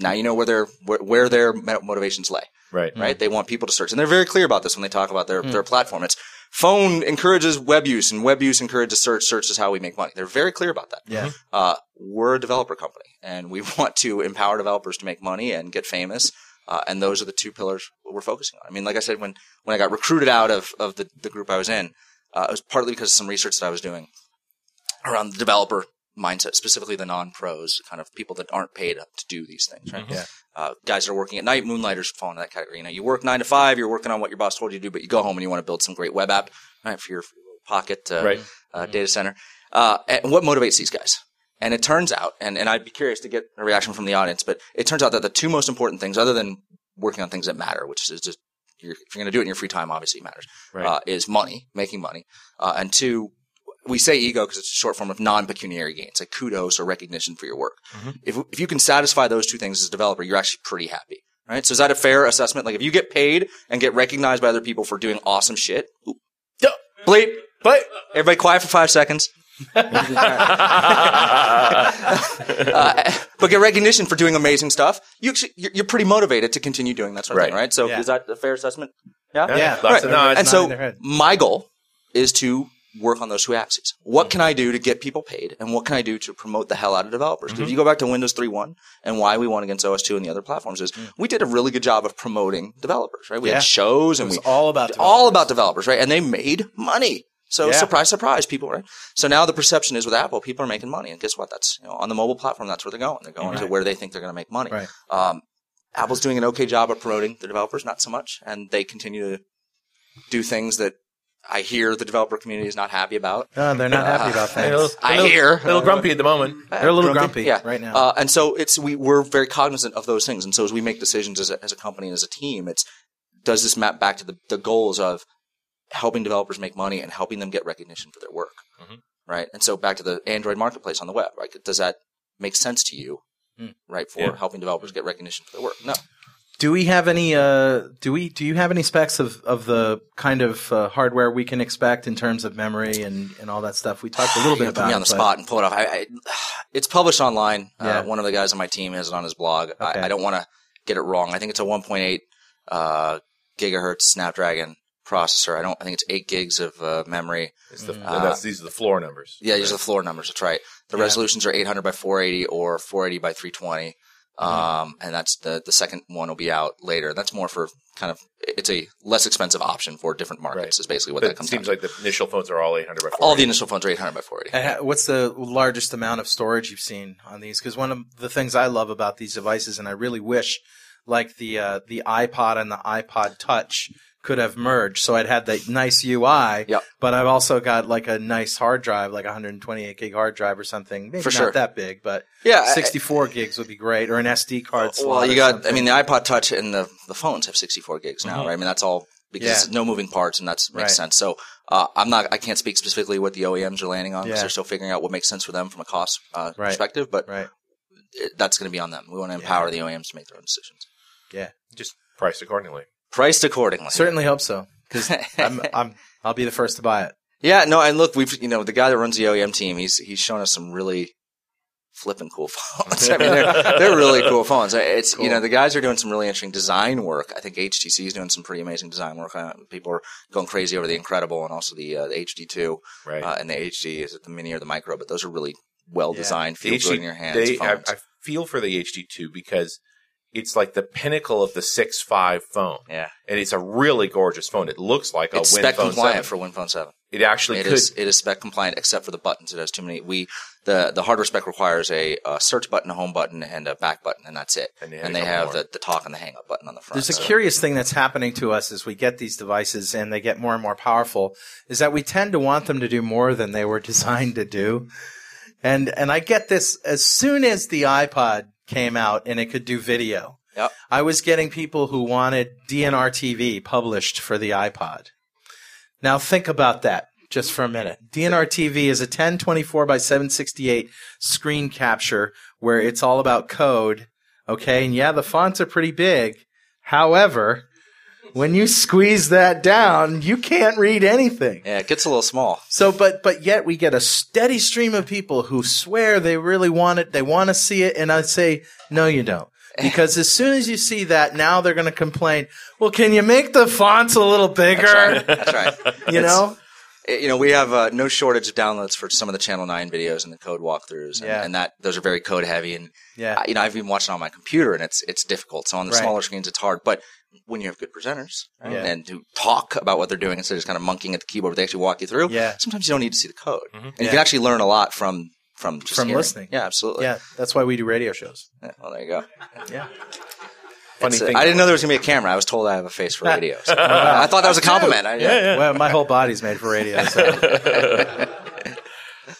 Now you know where their, where, where their motivations lay. Right. Right. Mm. They want people to search. And they're very clear about this when they talk about their, mm. their platform. It's phone encourages web use and web use encourages search. Search is how we make money. They're very clear about that. Yeah. Uh, we're a developer company and we want to empower developers to make money and get famous. Uh, and those are the two pillars we're focusing on. I mean, like I said, when, when I got recruited out of, of the, the group I was in, uh, it was partly because of some research that I was doing around the developer mindset, specifically the non-pros, kind of people that aren't paid up to do these things, right? Mm-hmm. Yeah. Uh, guys that are working at night, moonlighters fall into that category. You know, you work nine to five, you're working on what your boss told you to do, but you go home and you want to build some great web app, right, for your, for your pocket uh, right. uh, mm-hmm. data center. Uh, and what motivates these guys? And it turns out, and, and I'd be curious to get a reaction from the audience, but it turns out that the two most important things, other than working on things that matter, which is just, you're, if you're going to do it in your free time, obviously it matters, right. uh, is money, making money, uh, and two, we say ego because it's a short form of non-pecuniary gains, like kudos or recognition for your work. Mm-hmm. If if you can satisfy those two things as a developer, you're actually pretty happy, right? So is that a fair assessment? Like if you get paid and get recognized by other people for doing awesome shit, oop, bleep, bleep, everybody quiet for five seconds. uh, but get recognition for doing amazing stuff. You actually, you're pretty motivated to continue doing that sort of right. thing, right? So yeah. is that a fair assessment? Yeah, yeah. yeah. Right. No, it's and so my goal is to work on those two axes. What mm-hmm. can I do to get people paid, and what can I do to promote the hell out of developers? Mm-hmm. If you go back to Windows three point one and why we won against O S two and the other platforms is mm-hmm. we did a really good job of promoting developers, right? We yeah. had shows and it was we all about developers. all about developers, right? And they made money. So yeah. surprise, surprise, people, right? So now the perception is with Apple, people are making money, and guess what? That's you know, on the mobile platform, that's where they're going. They're going right. to where they think they're going to make money. Right. Um, Apple's doing an okay job of promoting the developers, not so much, and they continue to do things that I hear the developer community is not happy about. No, they're not uh, happy about things. Little, I little, hear. A little grumpy at the moment. They're a little grumpy, grumpy yeah. right now. Uh, and so it's we, we're very cognizant of those things. And so as we make decisions as a, as a company and as a team, it's does this map back to the, the goals of helping developers make money and helping them get recognition for their work, mm-hmm. right? And so back to the Android marketplace on the web, right? Does that make sense to you, mm. right, for yeah. helping developers get recognition for their work? No. Do we have any? Uh, do we? Do you have any specs of, of the kind of uh, hardware we can expect in terms of memory and, and all that stuff? We talked a little bit about. Put me on the spot and pull it off. I, I, it's published online. Yeah. Uh, one of the guys on my team has it on his blog. Okay. I, I don't want to get it wrong. I think it's a one point eight uh, gigahertz Snapdragon processor. I don't. I think it's eight gigs of uh, memory. It's the, uh, that's, these are the floor numbers. Yeah, right? These are the floor numbers. That's right. The yeah. resolutions are eight hundred by four eighty or four eighty by three twenty. Um, and that's the, the second one will be out later. That's more for kind of, it's a less expensive option for different markets right. is basically what but that comes down to. It seems like the initial phones are all eight hundred by four eighty. All the initial phones are eight hundred by four eighty. And what's the largest amount of storage you've seen on these? Because one of the things I love about these devices, and I really wish like the, uh, the iPod and the iPod Touch could have merged. So I'd had that nice U I, yep. but I've also got like a nice hard drive, like a one hundred twenty-eight gig hard drive or something. Maybe For not sure. that big, but yeah, sixty-four I, gigs would be great, or an S D card slot. Well, you got, something. I mean, the iPod Touch and the, the phones have sixty-four gigs now, mm-hmm. right? I mean, that's all because yeah. it's no moving parts, and that makes right. sense. So uh, I'm not, I can't speak specifically what the O E Ms are landing on because yeah. they're still figuring out what makes sense for them from a cost uh, right. perspective, but right. it, that's going to be on them. We want to empower yeah. the O E Ms to make their own decisions. Yeah. Just priced accordingly. Priced accordingly. Certainly hope so, because I'm, I'm, I'll be the first to buy it. Yeah, no, and look, we've you know the guy that runs the O E M team, he's he's shown us some really flipping cool phones. I mean, they're, they're really cool phones. It's cool. You know the guys are doing some really interesting design work. I think H T C is doing some pretty amazing design work. People are going crazy over the Incredible and also the, uh, the H D two right. uh, and the H D is it the Mini or the Micro, but those are really well designed, yeah. feel H D, good in your hands. They, I, I feel for the H D two because it's like the pinnacle of the six point five phone. Yeah. And it's a really gorgeous phone. It looks like a it's Win Phone seven. It's spec compliant for Win Phone seven. It actually it could. Is, it is spec compliant except for the buttons. It has too many. We The, the hardware spec requires a, a search button, a home button, and a back button, and that's it. And, and they have the, the talk and the hang-up button on the front. There's so. a curious thing that's happening to us as we get these devices and they get more and more powerful is that we tend to want them to do more than they were designed to do. And and I get this as soon as the iPod came out and it could do video. Yep. I was getting people who wanted D N R T V published for the iPod. Now think about that just for a minute. D N R T V is a ten twenty-four by seven sixty-eight screen capture where it's all about code Okay, and yeah, the fonts are pretty big. However, when you squeeze that down, you can't read anything. Yeah, it gets a little small. So, but but yet we get a steady stream of people who swear they really want it, they want to see it, and I say, no, you don't. Because as soon as you see that, now they're going to complain, well, can you make the fonts a little bigger? That's right. That's right. You know? It's, you know, we have uh, no shortage of downloads for some of the Channel nine videos and the code walkthroughs. And, yeah. and that those are very code heavy. And, yeah. you know, I've been watching on my computer, and it's it's difficult. So on the right. smaller screens, it's hard. But when you have good presenters right. yeah. and who talk about what they're doing instead of just kind of monkeying at the keyboard, they actually walk you through. Yeah. Sometimes you don't need to see the code. Mm-hmm. And yeah. you can actually learn a lot from From just From hearing. Listening. Yeah, absolutely. Yeah, that's why we do radio shows. Yeah, well, there you go. Yeah. Funny it's, thing. I didn't know there was going to be a camera. I was told I have a face for radio. So. Wow. I thought that was a compliment. I, yeah. Yeah, yeah. Well, my whole body's made for radio. So.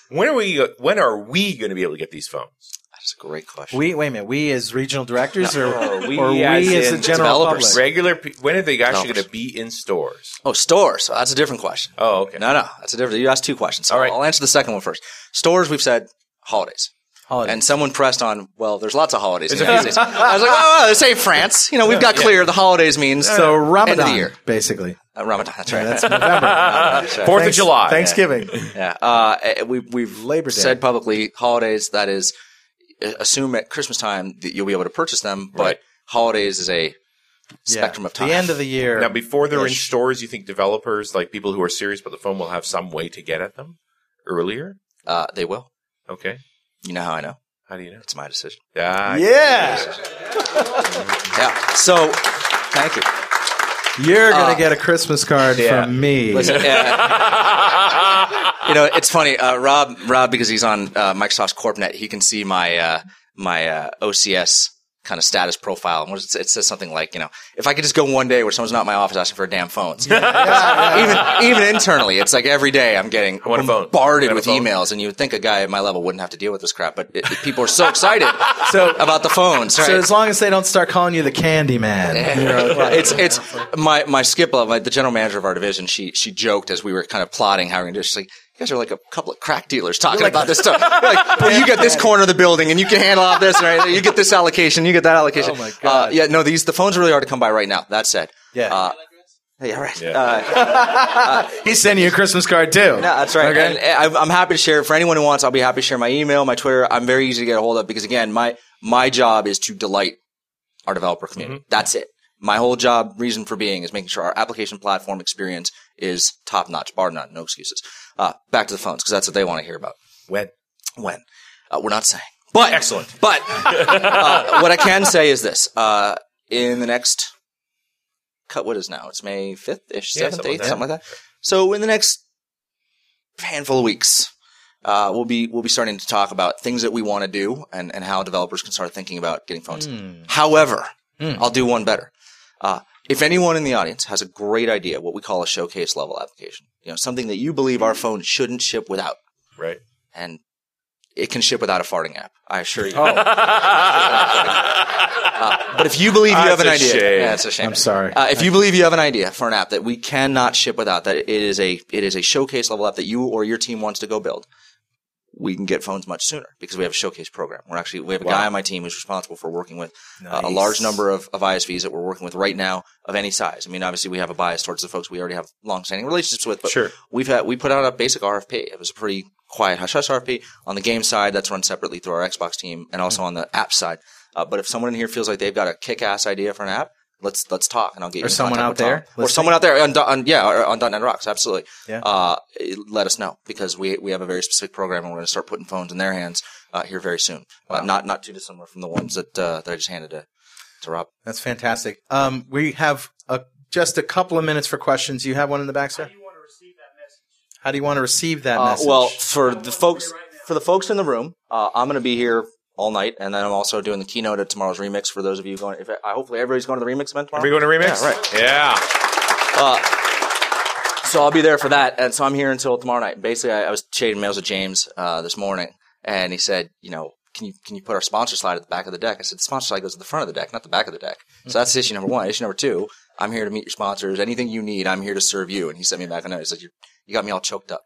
When are we When are we going to be able to get these phones? That's a great question. We Wait a minute. We as regional directors no. or, or we, or we as, as the general developers. Public? Regular pe- when are they actually going to be in stores? Oh, stores. So that's a different question. Oh, okay. No, no. That's a different – you asked two questions. So all right. I'll answer the second one first. Stores, we've said holidays. Holidays. And someone pressed on, well, there's lots of holidays. In the United States. I was like, oh, oh, say France. You know, we've got clear. The holidays means so Ramadan, end of the year. Basically. Uh, Ramadan, that's right. Yeah, that's November. uh, that's right. Fourth Thanks, of July. Thanksgiving. Yeah. yeah. Uh, we, we've Labor Day. Said publicly holidays, that is – assume at Christmas time that you'll be able to purchase them, but right. holidays is a spectrum yeah. of time. The end of the year. Now, before they're ish. In stores, you think developers, like people who are serious about the phone, will have some way to get at them earlier? Uh, they will. Okay. You know how I know? How do you know? It's my decision. Ah, yeah. Decision. yeah. So, thank you. You're going to uh, get a Christmas card yeah. from me. Listen, yeah. you know, it's funny. Uh, Rob, Rob, because he's on uh, Microsoft's CorpNet, he can see my uh, my uh, O C S kind of status profile. And it says something like, you know, if I could just go one day where someone's not in my office asking for a damn phone. Yeah. yeah. Even even internally, it's like every day I'm getting bombarded with emails. And you would think a guy at my level wouldn't have to deal with this crap. But it, it, people are so excited so, about the phones. Right? So as long as they don't start calling you the candy man. Yeah. it's it's my, my Skipla, my, the general manager of our division, she she joked as we were kind of plotting how we're going to do it. She's like, you guys are like a couple of crack dealers talking like, about this stuff. Like, well, you get this corner of the building, and you can handle off this, right? You get this allocation, you get that allocation. Oh my god! Uh, yeah, no, these the phones really are to come by right now. That said, yeah, uh, hey, all right. Yeah. Uh, uh, he's sending you a Christmas card too. No, that's right. Okay. And, and I'm happy to share for anyone who wants. I'll be happy to share my email, my Twitter. I'm very easy to get a hold of because again, my my job is to delight our developer community. Mm-hmm. That's it. My whole job, reason for being, is making sure our application platform experience is top-notch, bar none, no excuses. Uh, back to the phones, because that's what they want to hear about. When? When. Uh, we're not saying. But excellent. But uh, what I can say is this. Uh, in the next – cut what is now? It's May fifth-ish, yeah, seventh, something eighth, like something like that. So in the next handful of weeks, uh, we'll be we'll be starting to talk about things that we want to do and, and how developers can start thinking about getting phones. Mm. However, mm. I'll do one better. Uh, if anyone in the audience has a great idea, what we call a showcase level application, you know, something that you believe our phone shouldn't ship without. Right. And it can ship without a farting app. I assure you. Oh. uh, but if you believe you oh, have an idea. Shame. Yeah, it's a shame. I'm sorry. Uh, if you believe you have an idea for an app that we cannot ship without, that it is a, it is a showcase level app that you or your team wants to go build, we can get phones much sooner because we have a showcase program. We're actually, we have a wow. guy on my team who's responsible for working with nice. uh, a large number of, of I S Vs that we're working with right now of any size. I mean, obviously we have a bias towards the folks we already have long-standing relationships with, but sure. we've had, we put out a basic R F P. It was a pretty quiet hush hush R F P on the game side that's run separately through our Xbox team and also mm-hmm. on the app side. Uh, but if someone in here feels like they've got a kick-ass idea for an app, Let's let's talk, and I'll get you. Or in someone out there, or see. someone out there on, on yeah or on .dot NET Rocks, absolutely. Yeah. Uh, let us know because we we have a very specific program, and we're going to start putting phones in their hands uh, here very soon. Wow. Uh, not not too dissimilar from the ones that uh, that I just handed to to Rob. That's fantastic. Um, we have a, just a couple of minutes for questions. You have one in the back, sir. How do you want to receive that message? How do you want to receive that uh, message? Well, for the folks right for the folks in the room, uh, I'm going to be here all night, and then I'm also doing the keynote at tomorrow's Remix for those of you going. If I, hopefully, everybody's going to the Remix event tomorrow. Are we going to Remix? Yeah, right. Yeah. Uh, so I'll be there for that, and so I'm here until tomorrow night. Basically, I, I was trading mails with James uh, this morning, and he said, you know, can you can you put our sponsor slide at the back of the deck? I said, the sponsor slide goes to the front of the deck, not the back of the deck. Mm-hmm. So that's issue number one. Issue number two, I'm here to meet your sponsors. Anything you need, I'm here to serve you. And he sent me back a note. He said, you're You got me all choked up.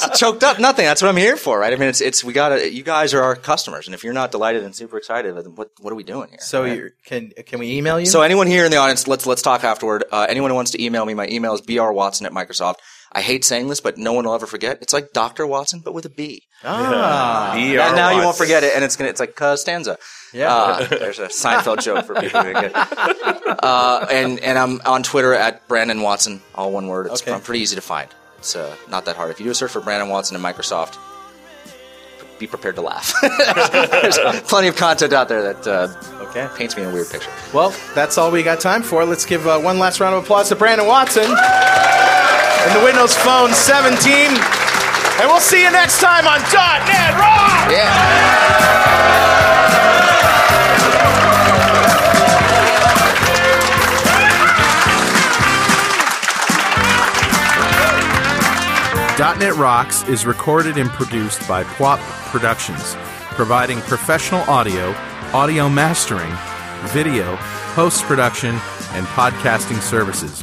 So choked up, nothing. That's what I'm here for, right? I mean, it's it's we gotta. You guys are our customers, and if you're not delighted and super excited, then what what are we doing here? So right? you're, can can we email you? So anyone here in the audience, let's let's talk afterward. Uh, anyone who wants to email me, my email is b r watson at microsoft. I hate saying this, but no one will ever forget. It's like Doctor Watson, but with a B. Ah, yeah. B R Now, now you won't forget it, and it's gonna. It's like Costanza. Yeah, uh, there's a Seinfeld joke for people who get it. Uh, and and I'm on Twitter at Brandon Watson, all one word. It's okay. I'm pretty easy to find. It's uh, not that hard. If you do a search for Brandon Watson and Microsoft, be prepared to laugh. There's plenty of content out there that uh, okay. paints me in a weird picture. Well, that's all we got time for. Let's give uh, one last round of applause to Brandon Watson and the Windows Phone seven team. And we'll see you next time on dot net Rocks! Yeah. dot net Rocks is recorded and produced by P W A P Productions, providing professional audio, audio mastering, video, post-production, and podcasting services.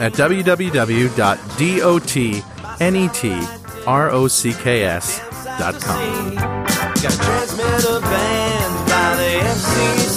at w w w dot dot net rocks dot com.